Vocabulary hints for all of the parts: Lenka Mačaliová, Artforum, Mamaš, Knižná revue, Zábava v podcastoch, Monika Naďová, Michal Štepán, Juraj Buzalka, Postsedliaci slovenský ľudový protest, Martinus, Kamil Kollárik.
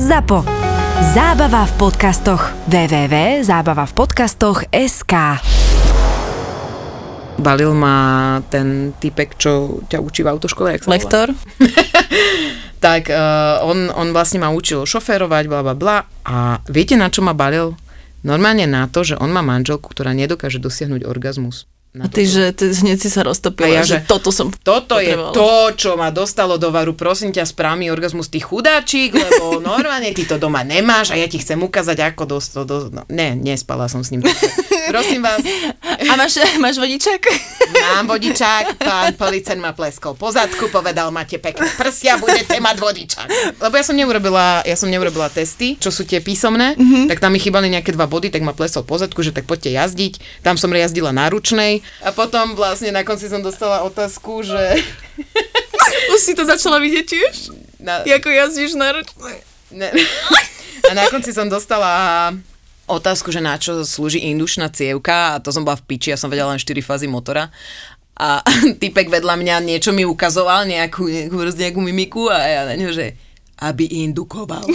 ZAPO. Zábava v podcastoch. www.zabavavpodcastoch.sk. Balil ma ten typek, čo ťa učí v autoškole, jak sa volá? Lektor. Tak on vlastne ma učil šoférovať, blablabla. A viete, na čo ma balil? Normálne na to, že on má manželku, ktorá nedokáže dosiahnuť orgazmus. A ty, toto. Že ty hneď si sa roztopila, ja, že toto som potrebovala. Je to, čo ma dostalo do varu. Prosím ťa, správ mi orgazmus, ty chudáčik, lebo normálne ty to doma nemáš a ja ti chcem ukázať, ako nespala som s ním. Prosím vás. A máš vodičák? Mám vodičák, pán policajt ma pleskol po zadku, povedal, máte pekné prsia, budete mať vodičák. Lebo ja som neurobila testy, čo sú tie písomné, tak tam mi chýbali nejaké 2 body, tak ma pleskol po zadku, že tak poďte jazdiť. Tam som jazdila na ručnej. A potom vlastne na konci som dostala otázku, že... Už si to začala vidieť tiež? Ako jazdíš na ručnej? A na konci som dostala otázku, že na čo slúži indušná cievka, a to som bola v piči, ja som vedela len 4 fázy motora. A typek vedľa mňa niečo mi ukazoval, nejakú mimiku, a ja na ňo, že aby indukoval.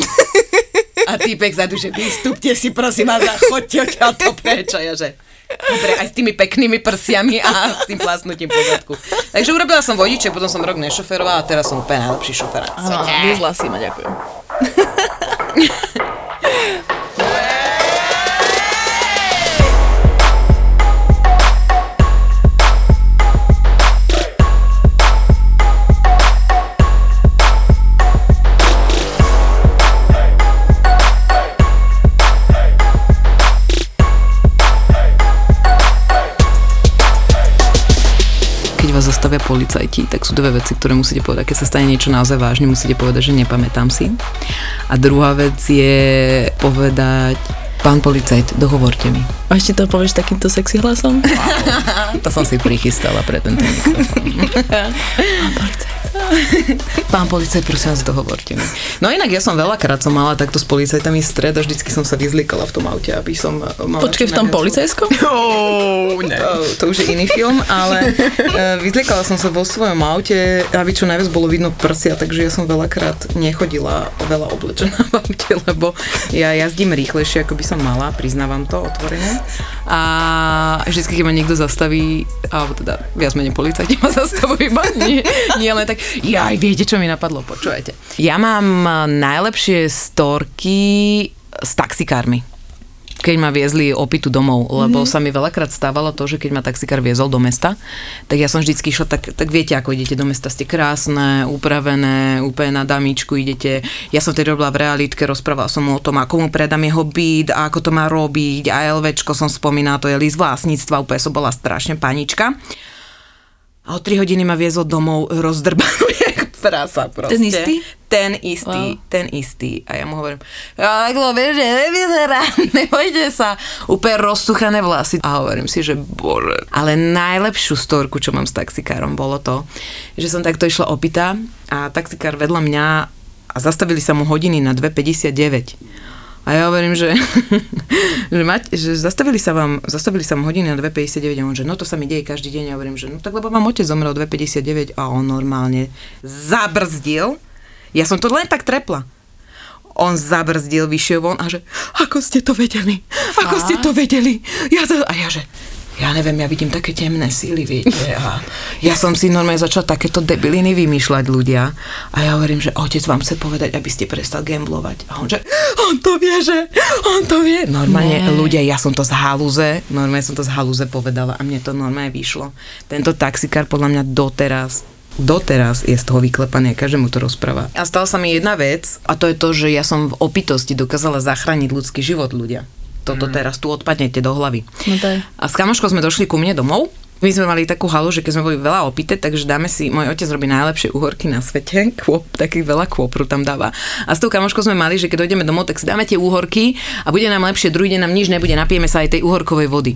A typek zadu, že vystúpte si, prosím, a zachoďte odtiaľto preč. A ja, že... Dobre, aj s tými peknými prsiami a s tým plásnutím pozadku. Takže urobila som vodiček, potom som rok nešoferovala a teraz som úplne najlepší šofer. Vyzla si ma, ďakujem. Vás zastavia policajti, tak sú dve veci, ktoré musíte povedať. Keď sa stane niečo naozaj vážne, musíte povedať, že nepamätám si. A druhá vec je povedať: pán policajt, dohovorte mi. A ešte to povieš takýmto sexy hlasom? Wow. To som si prichystala pre tento mikrofón. Pán policajt, prosím vás, dohovorte mi. No inak ja som veľakrát mala takto s policajtami stred a vždycky som sa vyzlikala v tom aute, aby som mala... Počkej, v tom policajskom? To už je iný film, ale vyzlikala som sa vo svojom aute, aby čo najviac bolo vidno prsia, takže ja som veľakrát nechodila veľa oblečená v aute, lebo ja jazdím rýchlejšie, ako by som mala, priznávam to otvorene. A vždycky, keď ma niekto zastaví, alebo teda viac menej policajti ma zastavujú, iba nie len tak... Jaj, viete, čo mi napadlo? Počúvajte. Ja mám najlepšie storky s taxikármi, keď ma viezli opitú domov, lebo sa mi veľakrát stávalo to, že keď ma taxikár viezol do mesta, tak ja som vždycky išla, tak viete, ako idete do mesta, ste krásne, upravené, úplne na damičku idete. Ja som vtedy robila v realitke, rozprávala som mu o tom, ako mu predám jeho byt a ako to má robiť, a LVčko som spomínala, to je list vlastníctva, úplne som bola strašne panička. A o 3 hodiny ma viezol domov rozdrbanú jak prasa proste. Ten istý. A ja mu hovorím, vieš, že nevyzerá, nebojte sa. Úplne rozsuchané vlasy. A hovorím si, že bože. Ale najlepšiu storku, čo mám s taxikárom, bolo to, že som takto išla opitá a taxikár vedľa mňa a zastavili sa mu hodiny na 2:59. A ja hovorím, že zastavili sa vám hodiny na 2:59 a on, že no to sa mi deje každý deň. Ja hovorím, že no tak lebo vám otec zomrel 2:59 a on normálne zabrzdil. Ja som to len tak trepla. On zabrzdil, vyšiel von a že ako ste to vedeli? Ako ste to vedeli? Ja neviem, ja vidím také temné síly, viete. A ja som si normálne začala takéto debiliny vymýšľať ľudia. A ja hovorím, že otec vám chce povedať, aby ste prestal gamblovať. A on, že on to vie. Normálne ľudia, ja som to z haluze povedala a mne to normálne vyšlo. Tento taxikár podľa mňa doteraz je z toho vyklepaný a každému to rozpráva. A stala sa mi jedna vec, a to je to, že ja som v opitosti dokázala zachrániť ľudský život, ľudia. Toto teraz tu odpadnete do hlavy. No to je. A s kamoškou sme došli ku mne domov. My sme mali takú halu, že keď sme boli veľa opité, takže dáme si, môj otec robí najlepšie uhorky na svete, takých veľa kôpru tam dáva. A s tou kamoškou sme mali, že keď dojdeme domov, tak si dáme tie uhorky a bude nám lepšie, druhý deň nám nič nebude, napijeme sa aj tej uhorkovej vody.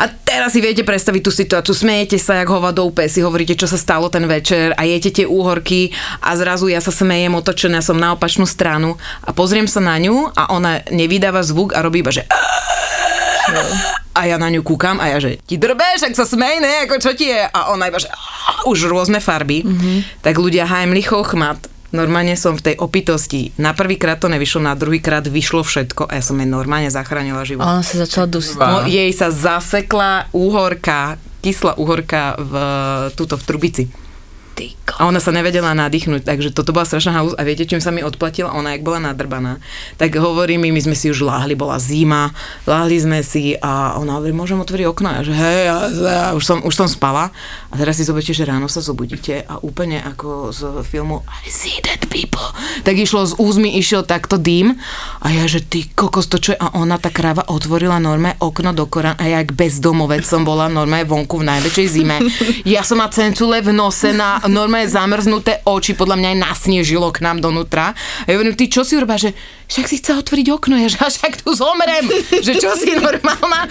A teraz si viete predstaviť tú situáciu, smejete sa jak hovado, úplne si hovoríte, čo sa stalo ten večer a jete tie úhorky a zrazu ja sa smejem, otočená som na opačnú stranu a pozriem sa na ňu a ona nevydáva zvuk a robí iba, že a ja na ňu kúkam a ja, že ti drbeš, ak sa smej, ne, ako čo ti je? A ona iba, že už rôzne farby. Tak ľudia, heimlichov chmat, Normálne som v tej opitosti. Na prvýkrát to nevyšlo, na druhýkrát vyšlo všetko a ja som jej normálne zachránila život. Ona sa začala dusiť. No, jej sa zasekla úhorka, kyslá úhorka v trubici. A ona sa nevedela nadýchnuť, takže toto bola strašná halúz a viete, čím sa mi odplatila? Ona, jak bola nadrbaná, tak hovorí mi, my sme si už láhli, bola zima, láhli sme si a ona hovorí, môžem otvoriť okno? A že hej, ja už som spala a teraz si zobete, že ráno sa zobudíte a úplne ako z filmu I see dead people, tak išlo z úzmy, išiel takto dým a ja, že ty kokos, to čo je? A ona, tá kráva, otvorila normálne okno do koran a ja, jak bezdomovec som bola normálne vonku v najväčšej zime. Ja som mala cencule v nose na normálne zamrznuté oči, podľa mňa aj nasnežilo k nám donútra. A ja hovorím, ty čo si urobá, že však si chcela otvoriť okno, ja však tu zomrem, že čo si normálna.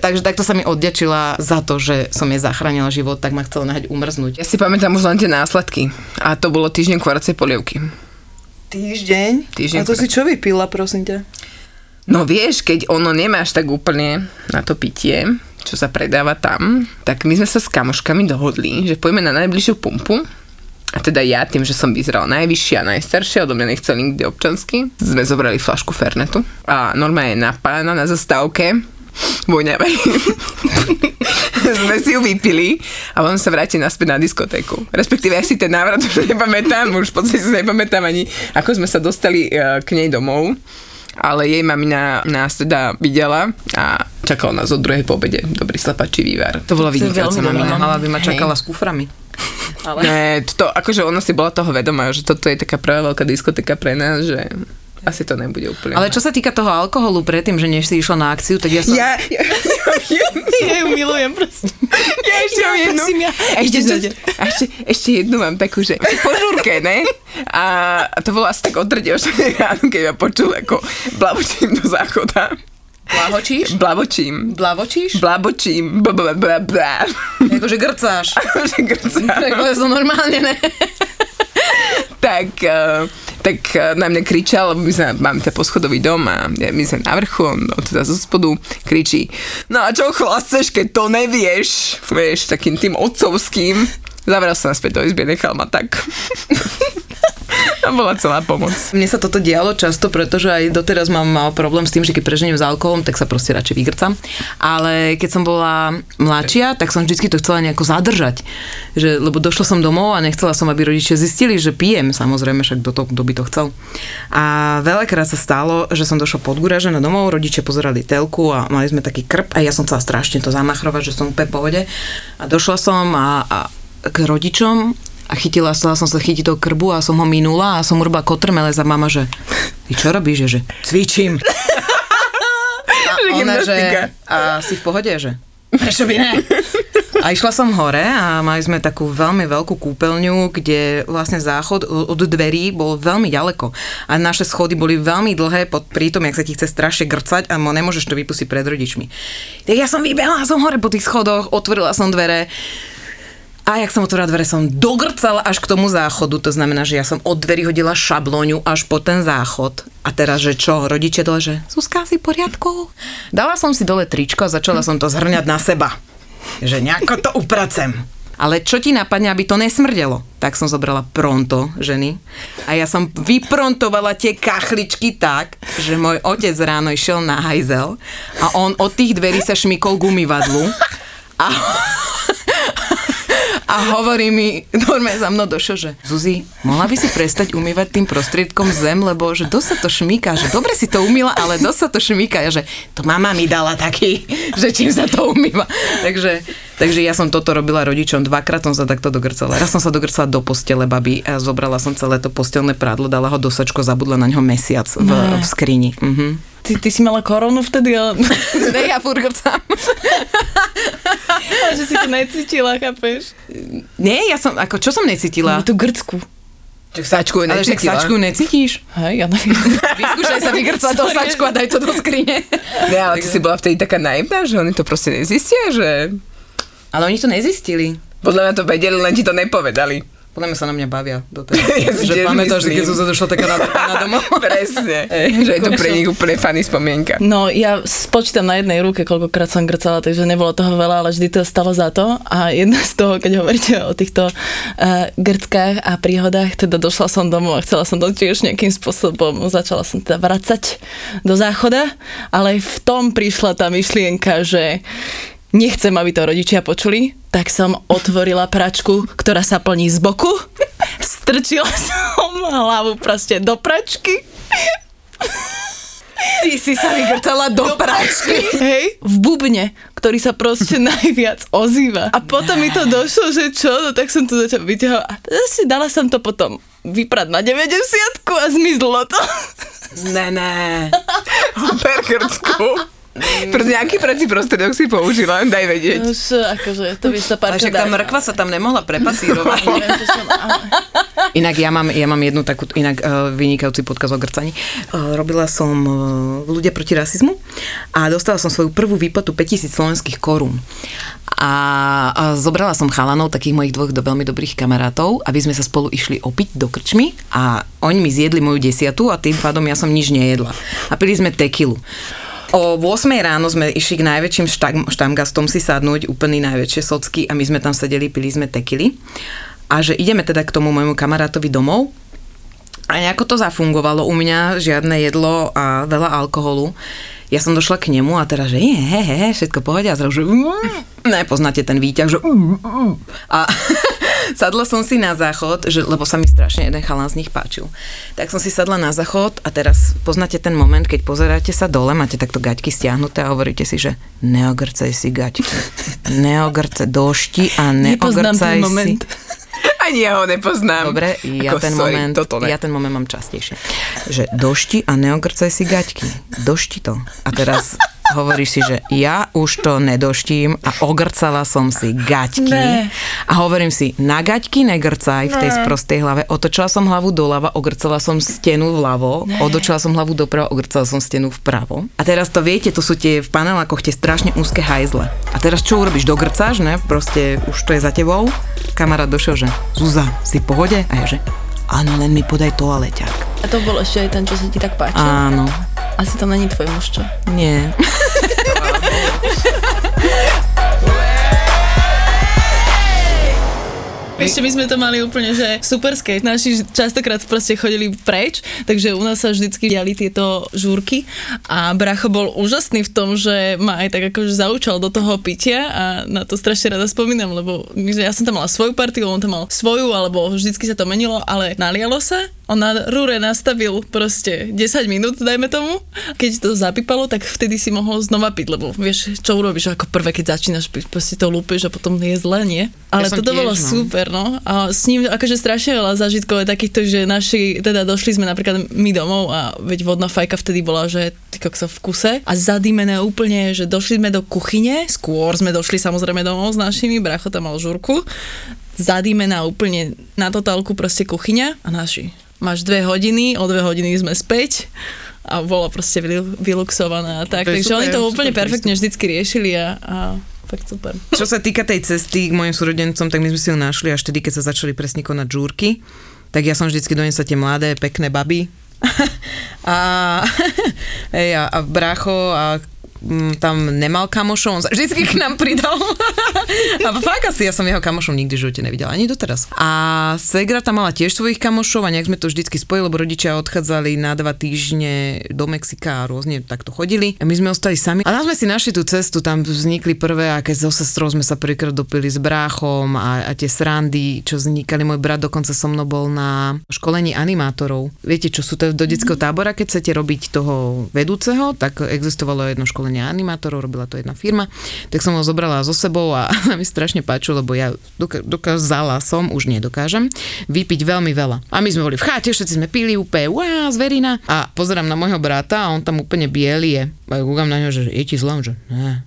Takže takto sa mi odďačila za to, že som jej zachránila život, tak ma chcela nahať umrznúť. Ja si pamätám už len tie následky a to bolo týždeň kvarcej polievky. Týždeň? A to si čo vypila, prosím ťa? No vieš, keď ono nemáš tak úplne na to pitie, čo sa predáva tam, tak my sme sa s kamoškami dohodli, že pojme na najbližšiu pumpu. A teda ja, tým, že som vyzerala najvyššia a najstaršia, odo mňa nechcel nikdy občansky, sme zobrali fľašku fernetu a normálne napálená na zastávke, voňavej. Sme si ju vypili a on sa vráti naspäť na diskotéku. Respektíve, ja si ten návrat už nepamätám, už v podstate si nepamätám ani, ako sme sa dostali k nej domov. Ale jej mamina nás teda videla a čakala nás od druhej po obede. Dobrý slapačí vývar. To bola vynikajúca mamina. Mala by ma čakala s kuframi. Ale... Ne, to, akože ona si bola toho vedomá, že toto je taká prvá veľká diskotéka pre nás, že... Asi to nebude úplne. Ale čo sa týka toho alkoholu predtým, že než si išla na akciu, tak ja som... Ja ju milujem proste. Ja ešte jednu. Ešte jednu mám takú, že po žúrke, ne? A to bolo asi tak od 3:00 ráno, keď ma počul, ako blabočím do záchoda. Blabočíš? Blabočím. Blabočíš? Blabočím. Akože grcáš. Akože grcáš. Akože som normálne, ne? Tak na mňa kričal, my sme, máme teda poschodový dom a my sme na vrchu, on teda zo spodu kričí, no a čo chlasteš, keď to nevieš? Vieš, takým tým otcovským. Zavral sa naspäť do izby, nechal ma tak. A bola celá pomoc. Mne sa toto dialo často, pretože aj doteraz mám mal problém s tým, že keď preženiem s alkoholom, tak sa proste radšej vygrcam. Ale keď som bola mladšia, tak som vždy to chcela nejako zadržať. Že, lebo došla som domov a nechcela som, aby rodičia zistili, že pijem. Samozrejme, však kto by to chcel. A veľakrát sa stalo, že som došla podgúražená domov, rodičia pozerali telku a mali sme taký krp a ja som chcela strašne to zamachrovať, že som úplne v pohode. A došla som a k rodičom a chytila som sa toho krbu a som ho minula a som urba kotrmelec a mama, že ty čo robíš? Že cvičím. A ona, že a si v pohode, že prečo by ne? A išla som hore a mali sme takú veľmi veľkú kúpeľňu, kde vlastne záchod od dverí bol veľmi ďaleko. A naše schody boli veľmi dlhé pri tom, jak sa ti chce strašne grcať a nemôžeš to vypustiť pred rodičmi. Tak ja som vybehla, som hore po tých schodoch, otvorila som dvere. A jak som otvorila dvere, som dogrcala až k tomu záchodu, to znamená, že ja som od dverí hodila šablóňu až po ten záchod. A teraz, že čo, rodičia dole, že Zuzka, si v poriadku? Dala som si dole tričko a začala som to zhrňať na seba. Že nejako to upracem. Ale čo ti napadne, aby to nesmrdelo? Tak som zobrala pronto, ženy. A ja som vyprontovala tie kachličky tak, že môj otec ráno išiel na hajzel a on od tých dverí sa šmykol gumivadlu a hovorí mi, normálne za mnou došlo, že Zuzi, mohla by si prestať umývať tým prostriedkom zem, lebo že dosť sa to šmýka, že dobre si to umýla, ale dosť sa to šmýka, že to mama mi dala taký, že čím sa to umýva. Takže ja som toto robila rodičom, dvakrát som sa takto dogrcala. Raz som sa dogrcala do postele babi a zobrala som celé to postelné prádlo, dala ho do sačko, zabudla na ňo mesiac v skrini. Mhm. Ty si mala koronu vtedy, ale... Ne, ja furt grcám. Ale že si to necítila, chápeš? Nie, ja som, ako, čo som necítila? No tú grcku. Že sačku necítila. Ale že sačku necítíš. Hej, ja neviem. Vyskúšaj sa vygrcať do sačku a daj to do skrine. Ne, ale ty si bola vtedy taká naivná, že oni to proste nezistia, že... Ale oni to nezistili. Podľa mňa to vedeli, len ti to nepovedali. Podľa mňa sa na mňa bavia doteraz. Ja že pamätáš, že keď som sa došla taká na domov? Presne. Že je to pre nich úplne funny spomienka. No ja spočítam na jednej ruke, koľkokrát som grcala, takže nebolo toho veľa, ale vždy to stalo za to. A jedna z toho, keď hovoríte o týchto grckách a príhodách, teda došla som domov a chcela som to tiež nejakým spôsobom. Začala som teda vracať do záchoda, ale v tom prišla tá myšlienka, že nechcem, aby to rodičia počuli, tak som otvorila pračku, ktorá sa plní z boku. Strčila som hlavu proste do pračky. Ty si sa vygrtala do pračky. Hej, v bubne, ktorý sa proste najviac ozýva. A potom mi to došlo, že čo, no tak som to začala vyťahovať. A si dala som to potom vyprať na 90-ku a zmizlo to. Ne. Hyperkrtku. Nejaký prací prostriedok si použila, daj vedieť. Už, akože, to vieš, tá parka však tá mrkva sa tam nemohla prepasírovať. Inak ja mám jednu takú, inak vynikajúci podkaz o grcaní. Robila som Ľudia proti rasizmu a dostala som svoju prvú výplatu 5000 slovenských korún. A zobrala som chalanov, takých mojich dvoch veľmi dobrých kamarátov, aby sme sa spolu išli opiť do krčmy a oni mi zjedli moju 10 a tým pádom ja som nič nejedla. A pili sme tekilu. O 8 ráno sme išli k najväčším štamgastom si sadnúť, úplne najväčšie socky a my sme tam sedeli, pili sme tekily. A že ideme teda k tomu môjmu kamarátovi domov a nejako to zafungovalo u mňa, žiadne jedlo a veľa alkoholu. Ja som došla k nemu a teraz, že je, všetko pohodia a zrazu, že nepoznáte ten výťah, že a sadla som si na záchod, že, lebo sa mi strašne jeden chalán z nich páčil. Tak som si sadla na záchod a teraz poznáte ten moment, keď pozeráte sa dole, máte takto gaťky stiahnuté a hovoríte si, že neogrcaj si gaťky. Neogrcaj došti a neogrcaj si. Moment. Ani ja ho nepoznám. Dobre, ja ten moment mám častejšie. Že došti a neogrcaj si gaťky. Došti to. A teraz hovoríš si, že ja už to nedoštím a ogrcala som si gaťky. Ne. A hovorím si, na gaťky negrcaj v tej sprostej hlave. Otočila som hlavu doľava, ogrcala som stenu vľavo, otočila som hlavu doprava, ogrcala som stenu vpravo. A teraz to viete, to sú tie v panelákoch tie strašne úzke hajzle. A teraz čo urobíš? Dogrcáš, ne? Proste už to je za tebou. Kamarát došiel, že Zuzá, si v pohode? A ja, že áno, len mi podaj toaleťák. A to bol ešte aj ten, čo sa ti tak páčil? Áno. Asi tam není tvoj muž, čo? Nie. Ešte my sme to mali úplne, že superské. Naši častokrát proste chodili preč, takže u nás sa vždycky diali tieto žúrky a bracho bol úžasný v tom, že ma aj tak akože zaučal do toho pitia a na to strašne rada spomínam, lebo ja som tam mala svoju partiu, on tam mal svoju, alebo vždycky sa to menilo, ale nalialo sa. On na rúre nastavil proste 10 minút, dajme tomu. Keď to zapípalo, tak vtedy si mohol znova piť, lebo vieš, čo urobíš ako prvé, keď začínaš piť, proste to lúpiš a potom je zle, nie? Ale ja toto bolo super, no. A s ním akože strašne veľa zážitkov je takýchto, že naši, teda došli sme napríklad my domov a veď vodná fajka vtedy bola, že sa v kuse a zadýmené úplne, že došli sme do kuchyne, skôr sme došli samozrejme domov s našimi, bracho tam mal žurku, zadýmená úplne na totálku proste kuchyňa a naši. Máš 2 hodiny, o 2 hodiny sme späť a bola proste vyluxovaná. Tak, takže super, oni to úplne perfektne vždycky riešili a fakt super. Čo sa týka tej cesty k mojim súrodencom, tak my sme si ju našli až tedy, keď sa začali presne konať žúrky, tak ja som vždycky donesla tie mladé, pekné baby a brácho a tam nemal kamošov, on sa vždycky k nám pridal. A fakt asi, ja som jeho kamošov nikdy v živote nevidela, ani doteraz. A segra tam mala tiež svojich kamošov a nejak sme to vždycky spojili, lebo rodičia odchádzali na 2 týždne do Mexika a rôzne takto chodili. A my sme ostali sami. A tam sme si našli tú cestu, tam vznikli prvé, a keď so sestrou sme sa prvýkrát dopili s bráchom a tie srandy, čo vznikali. Môj brat dokonca so mnou bol na školení animátorov. Viete, čo sú to do detského tábora, keď chcete robiť toho vedúceho, tak existovalo jedno školenie animátorov, robila to jedna firma, tak som ho zobrala so sebou a mi strašne páčilo, lebo ja dokázala som, už nedokážem, vypiť veľmi veľa. A my sme boli v cháte, všetci sme pili úplne, zverina. A pozerám na môjho brata a on tam úplne bielý je. A kúkam na ňo, že je ti zlom, že ne.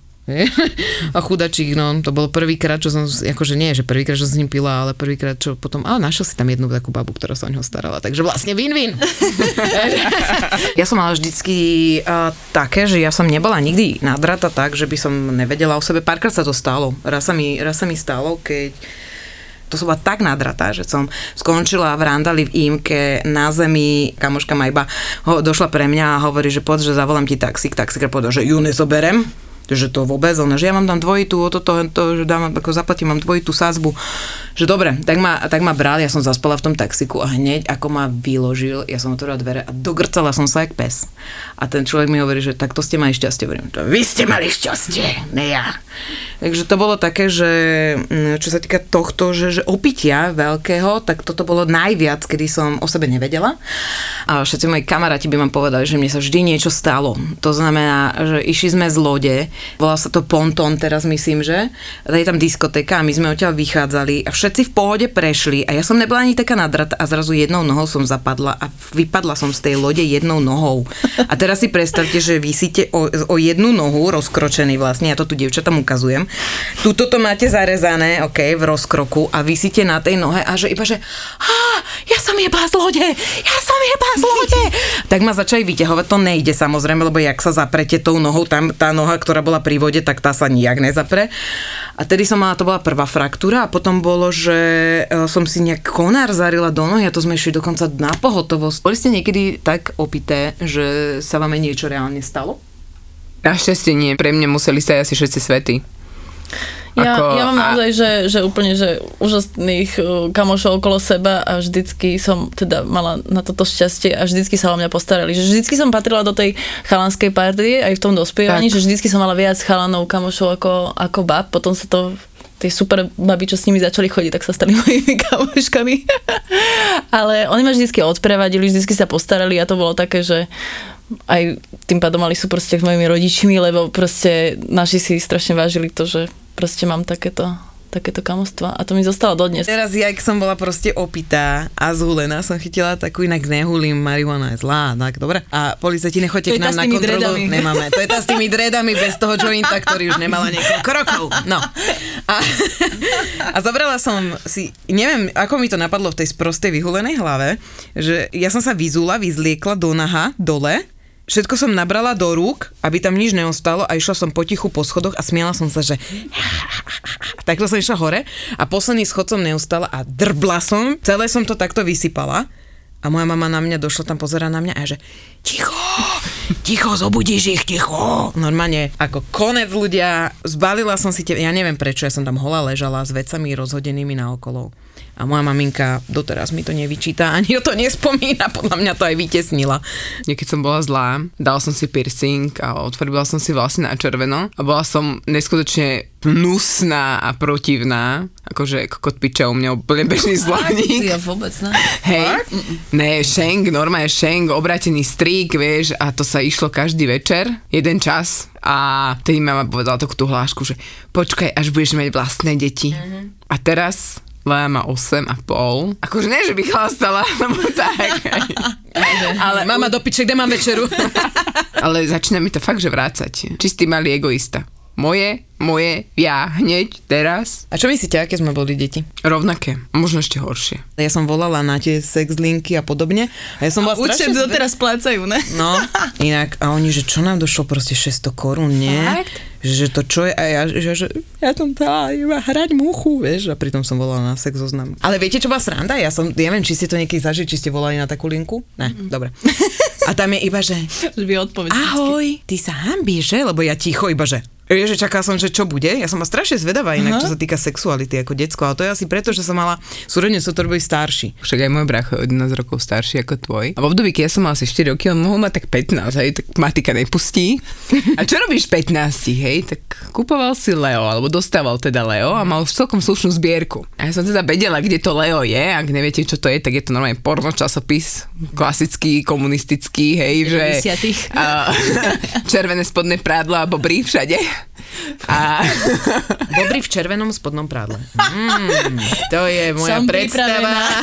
A chudačík, no, to bolo prvýkrát, čo som, akože nie, že prvýkrát, čo som s ním pila, ale prvýkrát, čo potom, ale našiel si tam jednu takú babu, ktorá sa o ňoho starala, takže vlastne win-win. Ja som mala vždycky také, že ja som nebola nikdy nadrata tak, že by som nevedela o sebe. Párkrát sa to stalo. Raz sa mi stalo, keď to som bola tak nadratá, že som skončila v randali v Ímke na zemi, kamoška ma iba došla pre mňa a hovorí, že poď, že zavolám ti taxík, povedal, že ju nezoberem, že to vôbec, ona, že ja vám dám dvojitú, že dám, ako zaplatím vám dvojitú sázbu, že dobre, tak ma bral, ja som zaspala v tom taxiku a hneď ako ma vyložil, ja som otvorila dvere a dogrcala som sa jak pes. A ten človek mi hovorí, že takto ste mali šťastie, hovorím, vy ste mali šťastie, ne ja. Takže to bolo také, že čo sa týka tohto, že opitia veľkého, tak toto bolo najviac, kedy som o sebe nevedela. A všetci moji kamaráti by vám povedali, že mne sa vždy niečo stalo. To znamená, že išli sme z lode, volal sa to Pontón, teraz myslím, že? A je tam diskotéka a my sme odtiaľ vychádzali a všetci v pohode prešli a ja som nebola ani taká nadratá a zrazu jednou nohou som zapadla a vypadla som z tej lode jednou nohou. A teraz si predstavte, že visíte o jednu nohu rozkročený vlastne, ja to tu dievčatám ukazujem. Tuto to máte zarezané, okej, v rozkroku a visíte na tej nohe a že iba, že ja som jebla z lode. Tak ma začali vyťahovať, to nejde samozrejme, lebo jak sa zaprete tou nohou, tam tá noha, ktorá bola pri vode, tak tá sa nijak nezapre. A tedy to bola prvá fraktúra a potom bolo, že som si nejak konár zarila do nohy a to sme išli dokonca na pohotovosť. Boli ste niekedy tak opité, že sa vám niečo reálne stalo? Našťastie nie. Pre mňa museli stať asi všetci svätí. Ja mám naozaj, že úplne že úžasných kamošov okolo seba a vždycky som teda mala na toto šťastie a vždycky sa o mňa postarali. Že vždycky som patrila do tej chalanskej party aj v tom dospievaní, tak. Že vždycky som mala viac chalanov kamošov ako bab. Potom sa to tie super baby, čo s nimi začali chodiť, tak sa stali mojimi kamoškami. Ale oni ma vždycky odprevadili, vždycky sa postarali a to bolo také, že aj tým pádom mali super vzťah s mojimi rodičmi, lebo proste naši si strašne vážili to, že proste mám takéto kamostva a to mi zostalo dodnes. Teraz ja, keď som bola proste opitá a zhulená, som chytila takú, inak nehulím, marihuana je zlá, tak dobre. A policajti, nechoďte k nám na kontrolu, nemáme. To je tá s tými dredami bez toho jointa, ktorý už nemala niekoľko rokov. No. A zabrala som si, neviem, ako mi to napadlo v tej sprostej vyhulenej hlave, že ja som sa vyzliekla do naha, dole. Všetko som nabrala do rúk, aby tam nič neostalo a išla som potichu po schodoch a smiala som sa, že takto som išla hore a posledný schod som neostala a drbla som, celé som to takto vysypala a moja mama na mňa došla, tam pozerá na mňa a že ticho, zobudíš ich, ticho. Normálne, ako konec ľudia, zbalila som si ja neviem prečo, ja som tam hola ležala s vecami rozhodenými naokolo. A moja maminka doteraz mi to nevyčíta, ani o to nespomína, podľa mňa to aj vytesnila. Niekedy som bola zlá, dala som si piercing a odfarbila som si vlasy na červeno a bola som neskutočne hnusná a protivná, akože kokot piča u mňa úplne bežný zlánik. Ja vôbec ne. Hej, ne, normálne šeng, obrátený strík, vieš, a to sa išlo každý večer, jeden čas a tedy mama povedala takú hlášku, že počkaj, až budeš mať vlastné deti. Mm-hmm. A teraz Lea má 8,5. Akože nie, že by chlastala, lebo tak. Ale mama do piče, kde mám večeru? Ale začína mi to fakt, že vrácať. Čistý malý egoista. Moje, ja, hneď, teraz. A čo myslíte, aké sme boli deti? Rovnaké, možno ešte horšie. Ja som volala na tie sex linky a podobne. A ja som bola strašne... Účet doteraz plácajú, ne? No, inak. A oni, že čo nám došlo proste 600 korún, nie? Fakt? Že to čo je, a ja som tá iba hrať muchu, vieš, a pritom som volala na sex zoznam. Ale viete, čo bola sranda? Ja viem, či ste to niekedy zažili, či ste volali na takú linku? Ne, dobre. A tam je iba, že ahoj, ty sa hanbíš, že? Lebo ja ticho iba, že Ježe, čakala som, že čo bude. Ja som ma strašne zvedavá inak, čo sa týka sexuality ako decko. A to je asi preto, že som mala súrodne sú to boli starší. Však aj môj brácho je 11 rokov starší ako tvoj. A v období, keď ja som mala asi 4 roky, on mohol mať tak 15, hej, tak matika nepustí. A čo robíš 15, hej? Tak kupoval si Leo, alebo dostával teda Leo a mal celkom slušnú zbierku. A ja som teda vedela, kde to Leo je. Ak neviete, čo to je, tak je to normálne porno časopis, klasický, komunistický, hej, že červené spodné prádlo a bobry všade. A bobry v červenom spodnom prádle. To je moja predstava.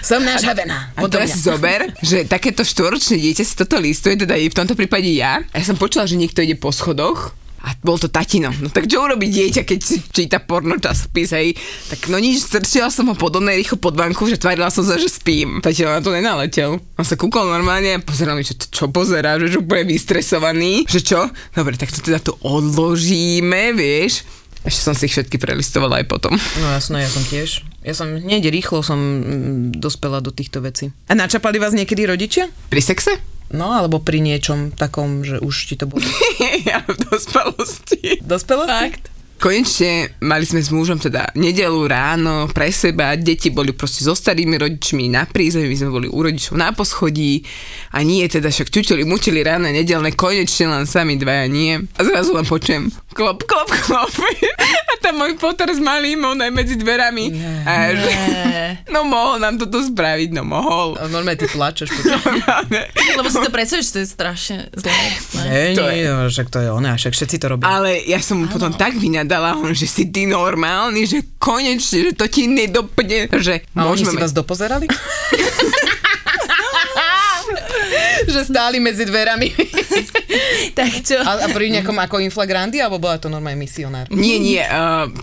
Som nažhavená. A teraz si zober, že takéto štvoročné dieťa si toto listuje, teda v tomto prípade ja. Ja som počula, že niekto ide po schodoch a bol to tatino. No tak čo urobí dieťa, keď číta porno časopis, hej? Tak no nič, strčila som ho podobnej rýchlo pod banku, že tvárila som sa, že spím. Tatino na to nenaletel. On sa kúkol normálne a pozeral mi, že čo pozerá, že úplne vystresovaný, že čo? Dobre, tak to teda tu odložíme, vieš? Ešte som si ich všetky prelistovala aj potom. No jasné, ja som tiež. Ja som hneď rýchlo som dospela do týchto vecí. A načapali vás niekedy rodičia? Pri sexe? No, alebo pri niečom takom, že už ti to bolo. Ja v dospelosti. Dospelosti? Fakt. Konečne mali sme s mužom teda nedeľu ráno pre seba, deti boli proste so starými rodičmi na prízemí, my sme boli u rodičov na poschodí a nie teda však čučili, mučili ráno nedeľné, konečne len sami dvaja nie. A zrazu len počujem klop, klop, klop a tam môj poter s malým, on aj medzi dverami. Nie, a ja, že, no mohol nám toto spraviť, no mohol. A normálne ty plačeš. Lebo si to predstavíš, to je strašne zlé. Nie, však to je ona, však všetci to robia. Ale ja som mu potom tak vyňadala, že si ty normálny, že konečne, že to ti nedopne, že a môžeme... A oni si vás dopozerali? Že stáli medzi dverami. Tak čo? A pri nejakom ako inflagrandi, alebo bola to normálne misionár? Nie,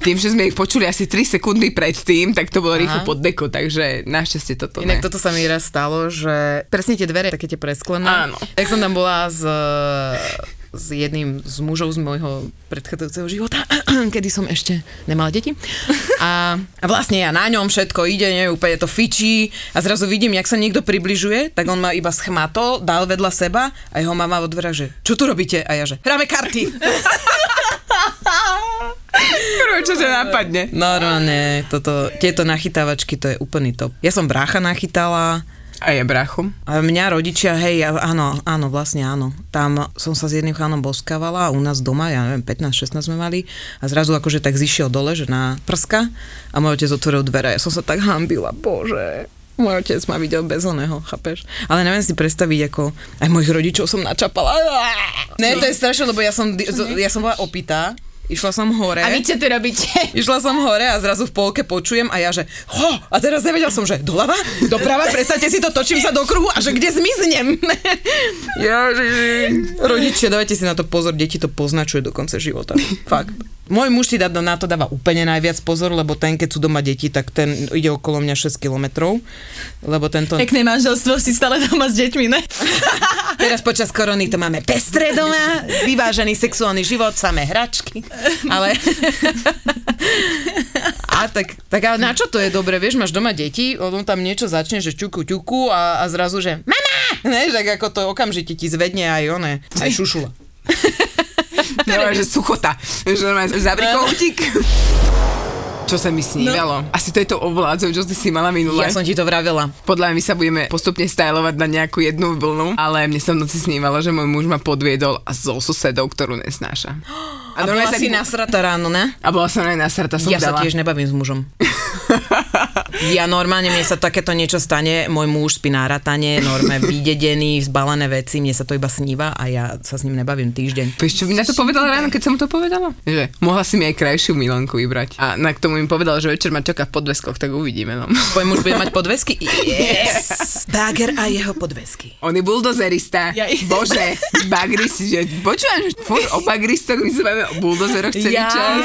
tým, že sme ich počuli asi 3 sekundy predtým, tak to bolo rýchlo pod deko, takže našťastie toto ne. Inak toto sa mi raz stalo, že presne tie dvere, také tie presklené. Áno. Tak som tam bola s jedným z mužov z môjho predchádzajúceho života, kedy som ešte nemala deti. A vlastne ja na ňom všetko ide, nie, úplne to fičí a zrazu vidím, jak sa niekto približuje, tak on ma iba schmatol, dal vedľa seba a jeho mama od dvera, že čo tu robíte? A ja, že hráme karty! Prvé, čo ťa napadne. Normálne, tieto nachytávačky, to je úplný top. Ja som brácha nachytala. A ja bráchu. A mňa rodičia, hej, áno, vlastne áno. Tam som sa s jedným chánom boskávala u nás doma, ja neviem, 15-16 sme mali a zrazu akože tak zišiel dole, že na prska a môj otec otvoril dvere. Ja som sa tak hambila, bože. Môj otec ma videl bez oného, chápeš? Ale neviem si predstaviť, ako aj mojich rodičov som načapala. Ne, to je strašné, lebo ja som bola opitá. Išla som hore. A vy čo tu robíte? Išla som hore a zrazu v polke počujem a ja, že a teraz nevedel som, že doľava, doprava, prestaňte si to, točím sa do kruhu a že kde zmiznem? Rodičia, dávajte si na to pozor, deti to poznačuje do konca života. Fakt. Môj muž si na to dáva úplne najviac pozor, lebo ten, keď sú doma deti, tak ten ide okolo mňa 6 kilometrov, lebo tento... Pekné manželstvo si stále doma s deťmi, ne? Teraz počas korony to máme pestré doma, vyvážený sexuálny život, samé hračky, ale... A tak ale na čo to je dobre, vieš, máš doma deti, on tam niečo začne, že ťuku, ťuku a zrazu, že mama! Ne, tak ako to okamžite ti zvedne aj one, aj šušula. No, že suchota. Zabrikovník. Čo sa mi snívalo? No. Asi to je to obládzov, čo si mala minule. Ja som ti to vravela. Podľa mňa my sa budeme postupne stylovať na nejakú jednu vlnu, ale mne sa v noci snívalo, že môj muž ma podviedol a zo susedov, ktorú nesnáša. A bola si nasrata ráno, ne? A bola som aj nasrata, som dala. Ja sa tiež nebavím s mužom. Ja normálne, mne sa takéto niečo stane, môj muž spí na ratane, normálne vydedený, zbalené veci, mne sa to iba sníva a ja sa s ním nebavím týždeň. Vieš, čo mi na to povedala ráno, keď som to povedala? Že mohla si mi aj krajšiu Milanku vybrať. A na k tomu im povedala, že večer ma čaká v podveskoch, tak uvidíme. No. Tvoj muž bude mať podvesky? Yes! Bager a jeho podvesky. On je buldozerista. Bože, bagristi, že počúvam, furt o bagristoch, my sa máme o buldozeroch celý čas.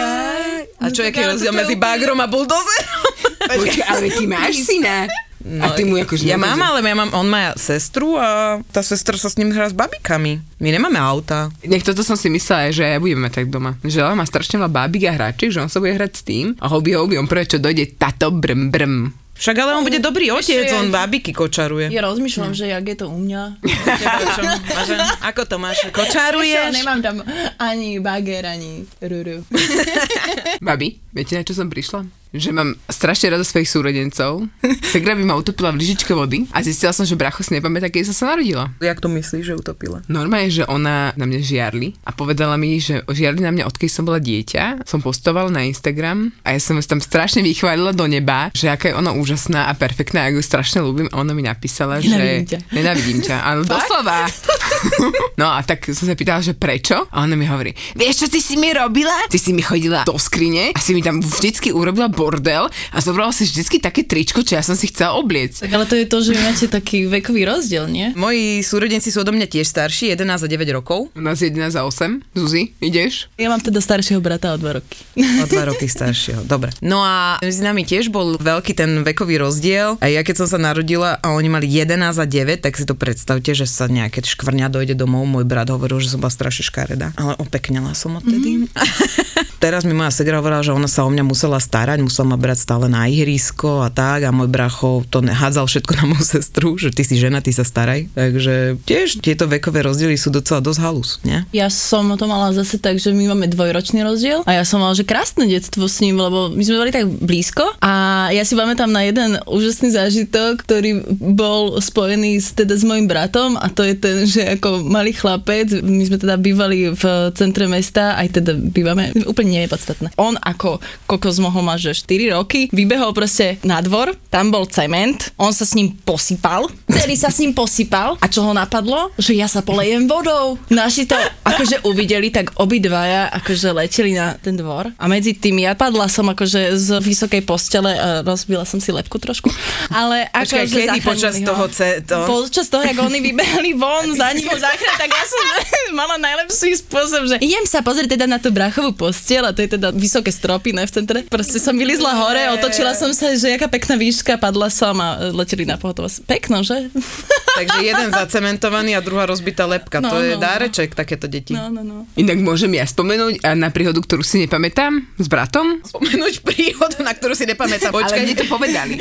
A čo, aký rozdiel medzi bagrom a buldozerom? Počkaj, ale ty máš syna. No, a ty mu akože... Ja mám, ale on má sestru a tá sestra sa s ním hrá s babikami. My nemáme auta. Niekto to som si myslela, že ja budeme tak doma. Že on má strašne veľa babík a hráčiek, že on sa bude hrať s tým. A hobby, on prvé čo dojde, tato brm brm. Však ale on bude dobrý otec, on babiky kočaruje. Ja rozmýšľam, že jak je to u mňa. Ako to máš? Kočaruješ? Ja nemám tam ani bager, ani ruru. Babi, viete, na čo som prišla? Že mám strašne rada svojich súrodencov. Segra by ma utopila v lyžičke vody a zistila som, že bracho si nepamätá, keď som sa narodila. Jak to myslíš, že utopila? Normálne, že ona na mňa žiarli a povedala mi, že žiarli na mňa, odkedy som bola dieťa. Som postovala na Instagram a ja som tam strašne vychválila do neba, že aká je ona úžasná a perfektná, ako ju strašne ľúbim. A ona mi napísala, nenavidím že... Nenavidím ťa. Ale doslova. No a tak som sa pýtala, že prečo? A ona mi hovorí, vieš čo ty si mi robila? Ty si mi chodila do skrine a si mi tam vždycky urobila bordel a zobrala si vždycky také tričko, čo ja som si chcela obliecť. Tak ale to je to, že máte taký vekový rozdiel, nie? Moji súrodenci sú odo mňa tiež starší, 11 a 9 rokov. U nás 11 a 8. Zuzi, ideš? Ja mám teda staršieho brata o 2 roky. O 2 roky staršieho, dobre. No a medzi nami tiež bol veľký ten vekový rozdiel a ja keď som sa narodila a oni mali 11 a 9, tak si to predstavte, že sa nejaké škvrňa dojde domov, môj brat hovoril, že som bola strašne škaredá, ale opeknela som odtedy. Mm-hmm. Teraz mi moja segra hovorila, že ona sa o mňa musela starať, musela ma brať stále na ihrisko a tak, a môj bracho to hádzal všetko na moju sestru, že ty si žena, ty sa staraj. Takže tiež tieto vekové rozdiely sú docela dosť halus, nie? Ja som to mala zase tak, že my máme dvojročný rozdiel a ja som mala, že krásne detstvo s ním, lebo my sme boli tak blízko a ja si pamätám na jeden úžasný zážitok, ktorý bol spojený s mojim bratom, a to je ten, že ako malý chlapec, my sme teda bývali v centre mesta, aj teda bývame, úplne nie je podstatné. On ako kokos mohol mať, že 4 roky, vybehol proste na dvor, tam bol cement, on sa s ním posypal, celý sa s ním posypal, a čo ho napadlo? Že ja sa polejem vodou. Naši to akože uvideli, tak obidvaja akože leteli na ten dvor a medzi tým ja padla som akože z vysokej postele a rozbila som si lepku trošku. Ale akože kedy počas toho počas toho, jak oni vybehli von za ním záchranu, tak ja som mala najlepší spôsob, že idem sa pozrieť teda na tú brachovú posteľ, a to je teda vysoké stropy, ne, v centre. Proste som vylizla hore, otočila som sa, že jaká pekná výška, padla som a leteli na pohotovosť. Pekno, že? Takže jeden zacementovaný a druhá rozbitá lebka. No, to je dáreček takéto deti. No. Inak môžem ja spomenúť na príhodu, ktorú si nepamätám s bratom? Spomenúť príhodu, na ktorú si nepamätám. Počkaj, mi to povedali.